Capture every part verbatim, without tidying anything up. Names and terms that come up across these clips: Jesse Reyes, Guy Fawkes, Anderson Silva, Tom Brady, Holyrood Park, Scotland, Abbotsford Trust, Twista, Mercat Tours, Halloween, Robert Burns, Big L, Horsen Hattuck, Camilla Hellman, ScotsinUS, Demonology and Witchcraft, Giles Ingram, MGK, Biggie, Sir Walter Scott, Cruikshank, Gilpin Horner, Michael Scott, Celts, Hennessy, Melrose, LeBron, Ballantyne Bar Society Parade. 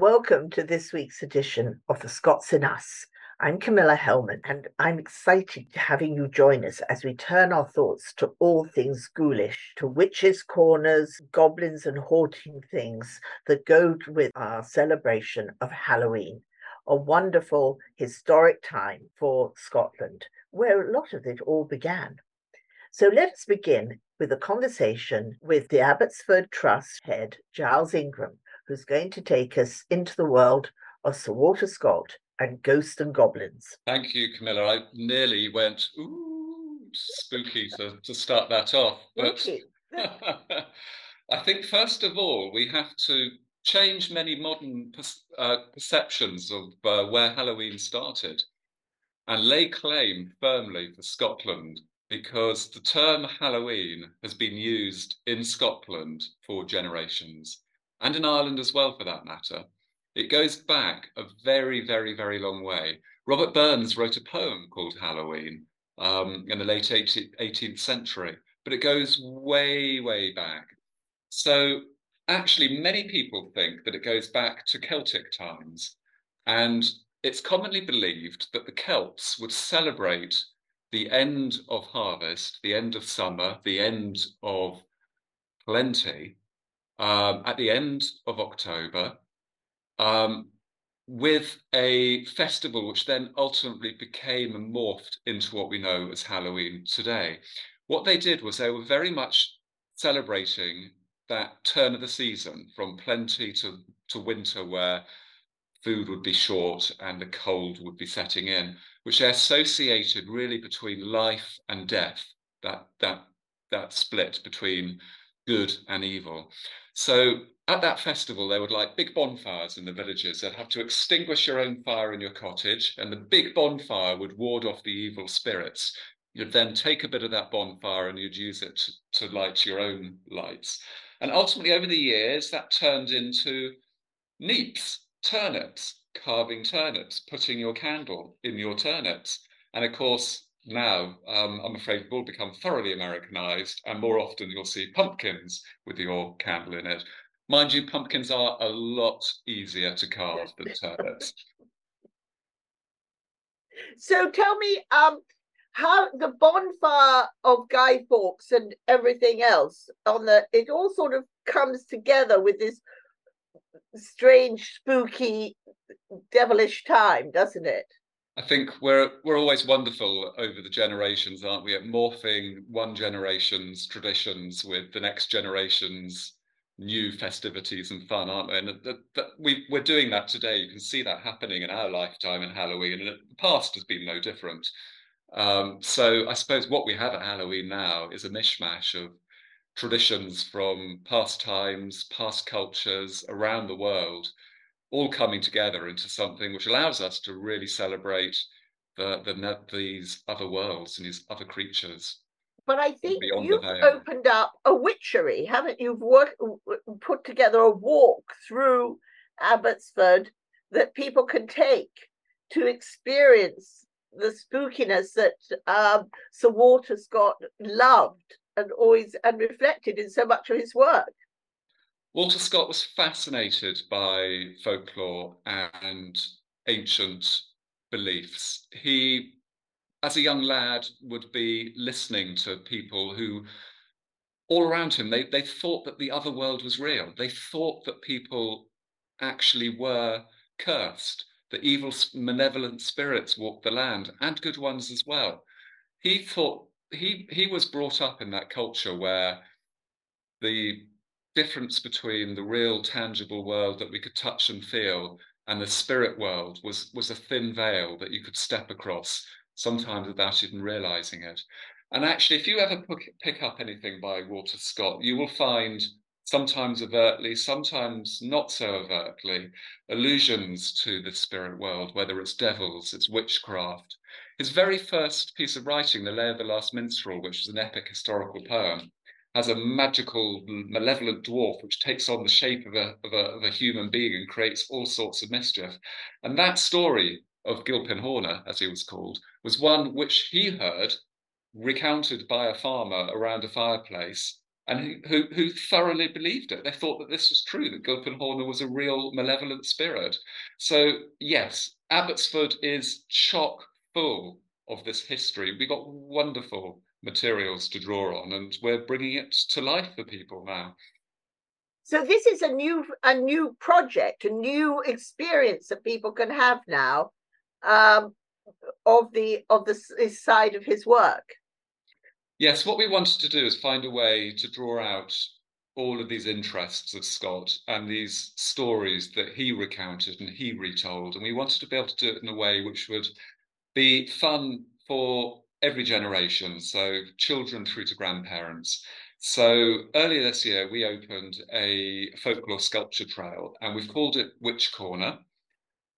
Welcome to this week's edition of the Scots in Us. I'm Camilla Hellman, and I'm excited to having you join us as we turn our thoughts to all things ghoulish, to witches' corners, goblins and haunting things that go with our celebration of Halloween, a wonderful historic time for Scotland, where a lot of it all began. So let's begin with a conversation with the Abbotsford Trust head, Giles Ingram, who's going to take us into the world of Sir Walter Scott and ghosts and goblins. Thank you, Camilla. I nearly went, ooh, spooky to, to start that off. But I think, first of all, we have to change many modern uh, perceptions of uh, where Halloween started and lay claim firmly for Scotland, because the term Halloween has been used in Scotland for generations, and in Ireland as well, for that matter. It goes back a very, very, very long way. Robert Burns wrote a poem called Halloween um, in the late eighteenth century, but it goes way, way back. So actually, many people think that it goes back to Celtic times, and it's commonly believed that the Celts would celebrate the end of harvest, the end of summer, the end of plenty, um, at the end of October, Um, with a festival which then ultimately became and morphed into what we know as Halloween today. What they did was they were very much celebrating that turn of the season from plenty to, to winter, where food would be short and the cold would be setting in, which they associated really between life and death, that, that, that split between good and evil. So at that festival, they would light big bonfires in the villages. They'd have to extinguish your own fire in your cottage, and the big bonfire would ward off the evil spirits. You'd then take a bit of that bonfire and you'd use it to, to light your own lights. And ultimately, over the years, that turned into neeps, turnips, carving turnips, putting your candle in your turnips. And of course, now, um, I'm afraid we've all become thoroughly Americanized, and more often you'll see pumpkins with your candle in it. Mind you, pumpkins are a lot easier to carve than turnips. So tell me um, how the bonfire of Guy Fawkes and everything else on the, it all sort of comes together with this strange, spooky, devilish time, doesn't it? I think we're we're always wonderful over the generations, aren't we, at morphing one generation's traditions with the next generation's new festivities and fun, aren't we? And that, that, that we, we're doing that today. You can see that happening in our lifetime in Halloween, and the past has been no different. Um, so I suppose what we have at Halloween now is a mishmash of traditions from past times, past cultures around the world, all coming together into something which allows us to really celebrate the, the these other worlds and these other creatures. But I think you've opened up a witchery, haven't you? You've worked, put together a walk through Abbotsford that people can take to experience the spookiness that um, Sir Walter Scott loved and always and reflected in so much of his work. Walter Scott was fascinated by folklore and ancient beliefs. He, as a young lad, would be listening to people who, all around him, they, they thought that the other world was real. They thought that people actually were cursed, that evil, malevolent spirits walked the land, and good ones as well. He thought, he, he was brought up in that culture where the difference between the real, tangible world that we could touch and feel and the spirit world was, was a thin veil that you could step across, sometimes without even realizing it. And actually, if you ever pick up anything by Walter Scott, you will find, sometimes overtly, sometimes not so overtly, allusions to the spirit world, whether it's devils, it's witchcraft. His very first piece of writing, The Lay of the Last Minstrel, which is an epic historical poem, has a magical, malevolent dwarf which takes on the shape of a, of a, of a human being and creates all sorts of mischief. And that story of Gilpin Horner, as he was called, was one which he heard recounted by a farmer around a fireplace and who, who thoroughly believed it. They thought that this was true, that Gilpin Horner was a real malevolent spirit. So yes, Abbotsford is chock full of this history. We got wonderful materials to draw on, and we're bringing it to life for people now. So this is a new a new project, a new experience that people can have now um, of the of the this side of his work. Yes, what we wanted to do is find a way to draw out all of these interests of Scott and these stories that he recounted and he retold, and we wanted to be able to do it in a way which would be fun for every generation, so children through to grandparents. So earlier this year, we opened a folklore sculpture trail, and we've called it Witch Corner,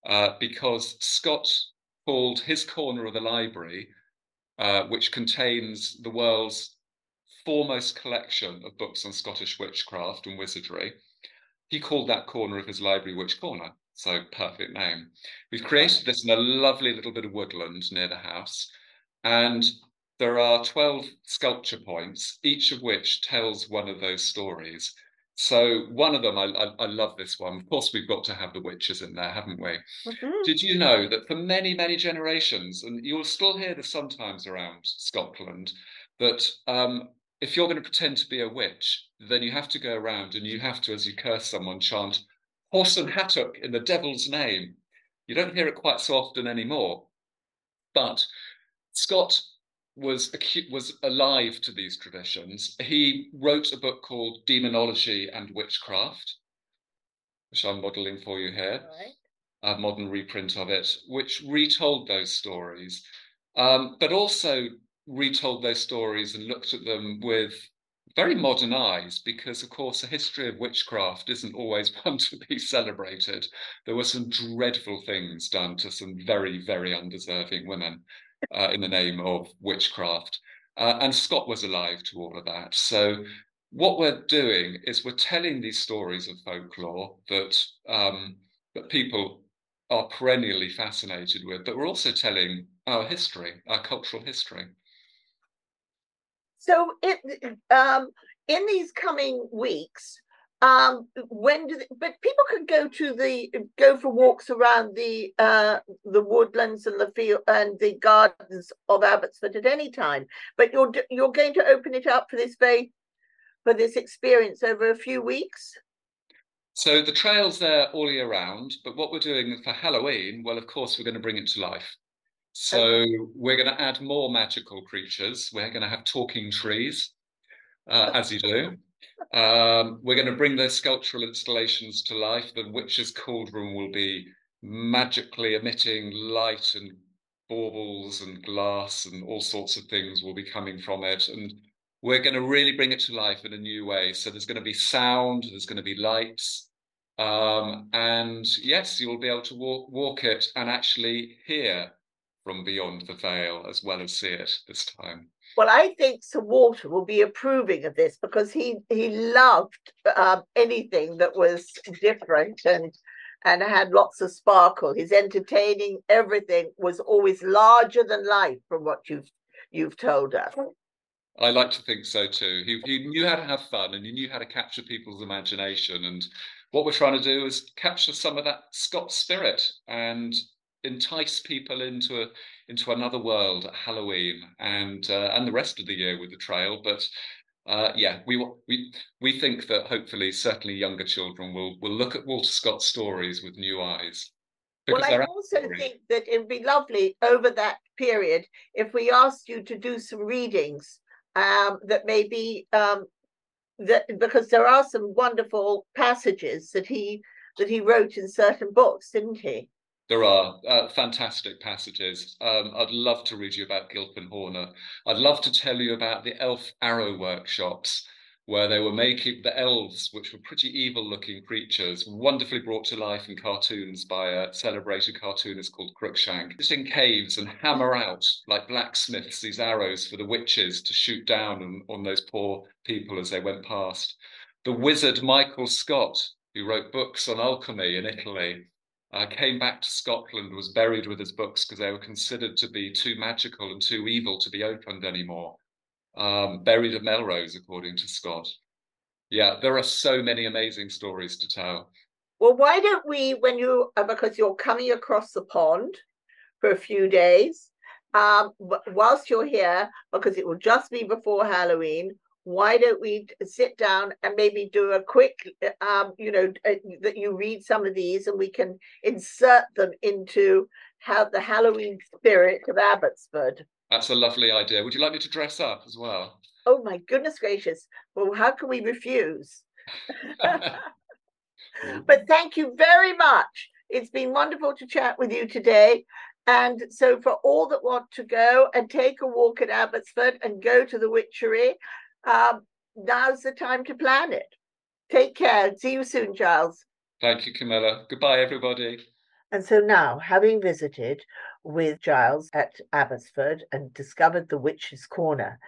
uh, because Scott called his corner of the library, uh, which contains the world's foremost collection of books on Scottish witchcraft and wizardry, he called that corner of his library Witch Corner. So perfect name. We've created this in a lovely little bit of woodland near the house, and there are twelve sculpture points, each of which tells one of those stories. So one of them, I, I, I love this one. Of course, we've got to have the witches in there, haven't we? Mm-hmm. Did you know that for many, many generations, and you'll still hear this sometimes around Scotland, that um, if you're going to pretend to be a witch, then you have to go around and you have to, as you curse someone, chant, "Horsen Hattuck in the devil's name." You don't hear it quite so often anymore, but Scott was acute, was alive to these traditions. He wrote a book called Demonology and Witchcraft, which I'm modelling for you here, right. A modern reprint of it, which retold those stories, um, but also retold those stories and looked at them with very modern eyes, because, of course, a history of witchcraft isn't always one to be celebrated. There were some dreadful things done to some very, very undeserving women Uh, in the name of witchcraft. Uh, and Scott was alive to all of that. So what we're doing is we're telling these stories of folklore that, um, that people are perennially fascinated with, but we're also telling our history, our cultural history. So it, um, in these coming weeks, um, when do they, but people can go to the go for walks around the uh, the woodlands and the field and the gardens of Abbotsford at any time. But you're you're going to open it up for this very for this experience over a few weeks. So the trail's there all year round. But what we're doing for Halloween, well, of course, we're going to bring it to life. So okay. We're going to add more magical creatures. We're going to have talking trees, uh, as you do. Um, we're going to bring those sculptural installations to life. The witch's cauldron will be magically emitting light, and baubles and glass and all sorts of things will be coming from it. And we're going to really bring it to life in a new way. So there's going to be sound, there's going to be lights. Um, and yes, you'll be able to walk, walk it and actually hear from beyond the veil as well as see it this time. Well, I think Sir Walter will be approving of this, because he he loved um, anything that was different and and had lots of sparkle. His entertaining everything was always larger than life, from what you've you've told us. I like to think so too. He he knew how to have fun, and he knew how to capture people's imagination. And what we're trying to do is capture some of that Scots spirit and entice people into a, into another world at Halloween and uh, and the rest of the year with the trail. But uh, yeah, we we we think that hopefully, certainly, younger children will will look at Walter Scott's stories with new eyes. Well, I also stories. think that it'd be lovely over that period if we asked you to do some readings um, that maybe um, that because there are some wonderful passages that he that he wrote in certain books, didn't he? There are uh, fantastic passages. Um, I'd love to read you about Gilpin Horner. I'd love to tell you about the elf arrow workshops, where they were making the elves, which were pretty evil-looking creatures, wonderfully brought to life in cartoons by a celebrated cartoonist called Cruikshank. Sit in caves and hammer out, like blacksmiths, these arrows for the witches to shoot down on, on those poor people as they went past. The wizard Michael Scott, who wrote books on alchemy in Italy, Uh, came back to Scotland, was buried with his books because they were considered to be too magical and too evil to be opened anymore. um, buried at Melrose, according to Scott. Yeah, there are so many amazing stories to tell. Well, why don't we, when you, because you're coming across the pond for a few days, um, whilst you're here, because it will just be before Halloween, why don't we sit down and maybe do a quick, um, you know, uh, that you read some of these and we can insert them into how the Halloween spirit of Abbotsford. That's a lovely idea. Would you like me to dress up as well? Oh, my goodness gracious. Well, how can we refuse? But thank you very much. It's been wonderful to chat with you today. And so for all that want to go and take a walk at Abbotsford and go to the witchery, Um, now's the time to plan it. Take care. See you soon, Giles. Thank you, Camilla. Goodbye, everybody. And so now, having visited with Giles at Abbotsford and discovered the Witch's Corner,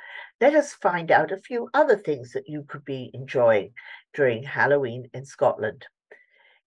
let us find out a few other things that you could be enjoying during Halloween in Scotland.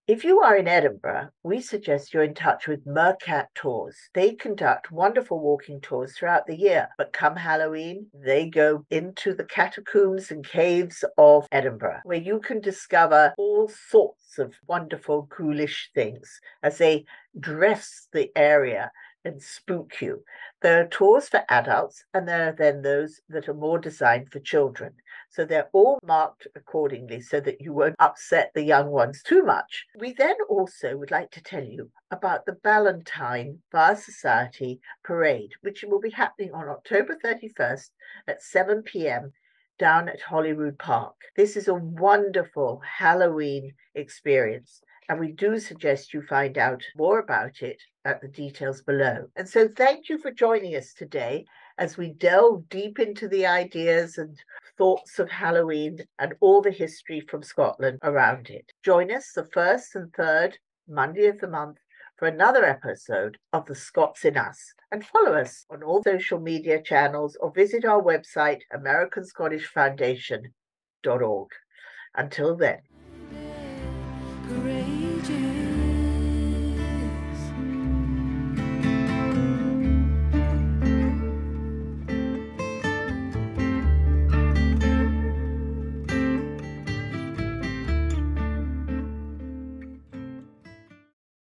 If you are in Edinburgh, we suggest you're in touch with Mercat Tours. They conduct wonderful walking tours throughout the year, but come Halloween, they go into the catacombs and caves of Edinburgh, where you can discover all sorts of wonderful, ghoulish things as they dress the area and spook you. There are tours for adults, and there are then those that are more designed for children. So they're all marked accordingly so that you won't upset the young ones too much. We then also would like to tell you about the Ballantyne Bar Society Parade, which will be happening on October thirty-first at seven p m down at Holyrood Park. This is a wonderful Halloween experience, and we do suggest you find out more about it at the details below. And so thank you for joining us today as we delve deep into the ideas and thoughts of Halloween and all the history from Scotland around it. Join us the first and third Monday of the month for another episode of the Scots in Us. And follow us on all social media channels or visit our website, american scottish foundation dot org. Until then.